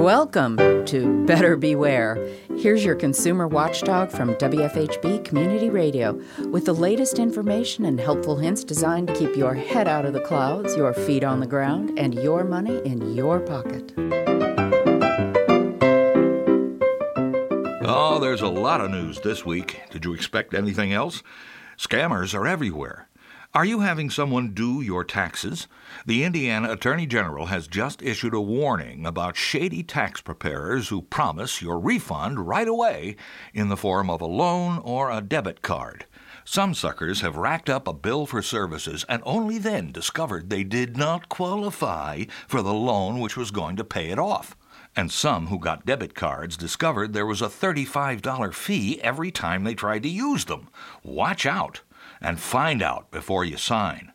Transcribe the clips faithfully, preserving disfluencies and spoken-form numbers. Welcome to Better Beware. Here's your consumer watchdog from W F H B Community Radio with the latest information and helpful hints designed to keep your head out of the clouds, your feet on the ground, and your money in your pocket. Oh, there's a lot of news this week. Did you expect anything else? Scammers are everywhere. Are you having someone do your taxes? The Indiana Attorney General has just issued a warning about shady tax preparers who promise your refund right away in the form of a loan or a debit card. Some suckers have racked up a bill for services and only then discovered they did not qualify for the loan which was going to pay it off. And some who got debit cards discovered there was a thirty-five dollars fee every time they tried to use them. Watch out! And find out before you sign.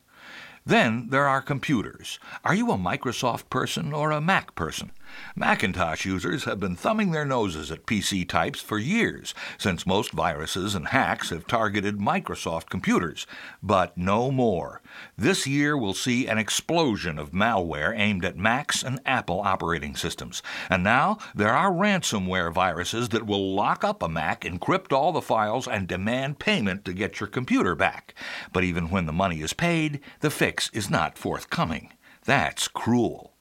Then there are computers. Are you a Microsoft person or a Mac person? Macintosh users have been thumbing their noses at P C types for years, since most viruses and hacks have targeted Microsoft computers. But no more. This year will see an explosion of malware aimed at Macs and Apple operating systems. And now there are ransomware viruses that will lock up a Mac, encrypt all the files, and demand payment to get your computer back. But even when the money is paid, the fix is not forthcoming. That's cruel.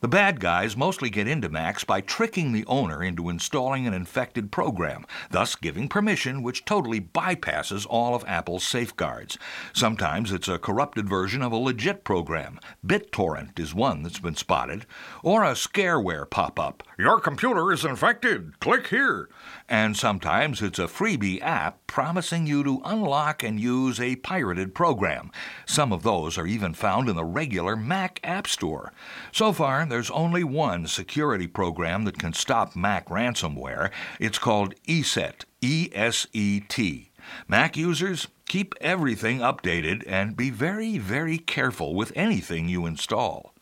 The bad guys mostly get into Macs by tricking the owner into installing an infected program, thus giving permission which totally bypasses all of Apple's safeguards. Sometimes it's a corrupted version of a legit program. BitTorrent is one that's been spotted. Or a scareware pop-up. Your computer is infected. Click here. And sometimes it's a freebie app promising you to unlock and use a pirated program. Some of those are even found in the regular Mac App Store. So far, there's only one security program that can stop Mac ransomware. It's called ESET, E S E T. Mac users, keep everything updated and be very, very careful with anything you install.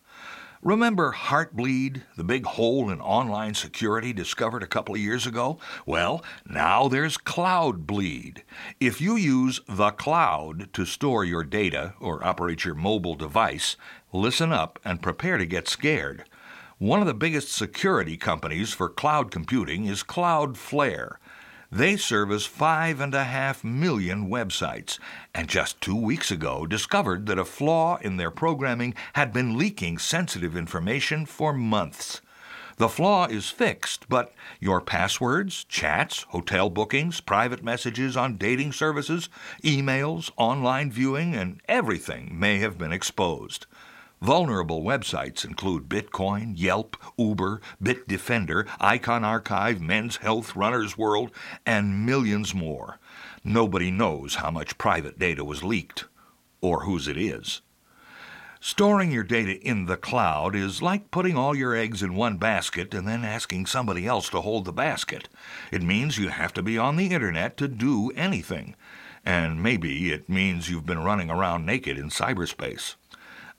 Remember Heartbleed, the big hole in online security discovered a couple of years ago? Well, now there's Cloudbleed. If you use the cloud to store your data or operate your mobile device, listen up and prepare to get scared. One of the biggest security companies for cloud computing is Cloudflare. They service five and a half million websites, and just two weeks ago discovered that a flaw in their programming had been leaking sensitive information for months. The flaw is fixed, but your passwords, chats, hotel bookings, private messages on dating services, emails, online viewing, and everything may have been exposed. Vulnerable websites include Bitcoin, Yelp, Uber, Bitdefender, Icon Archive, Men's Health, Runner's World, and millions more. Nobody knows how much private data was leaked, or whose it is. Storing your data in the cloud is like putting all your eggs in one basket and then asking somebody else to hold the basket. It means you have to be on the internet to do anything. And maybe it means you've been running around naked in cyberspace.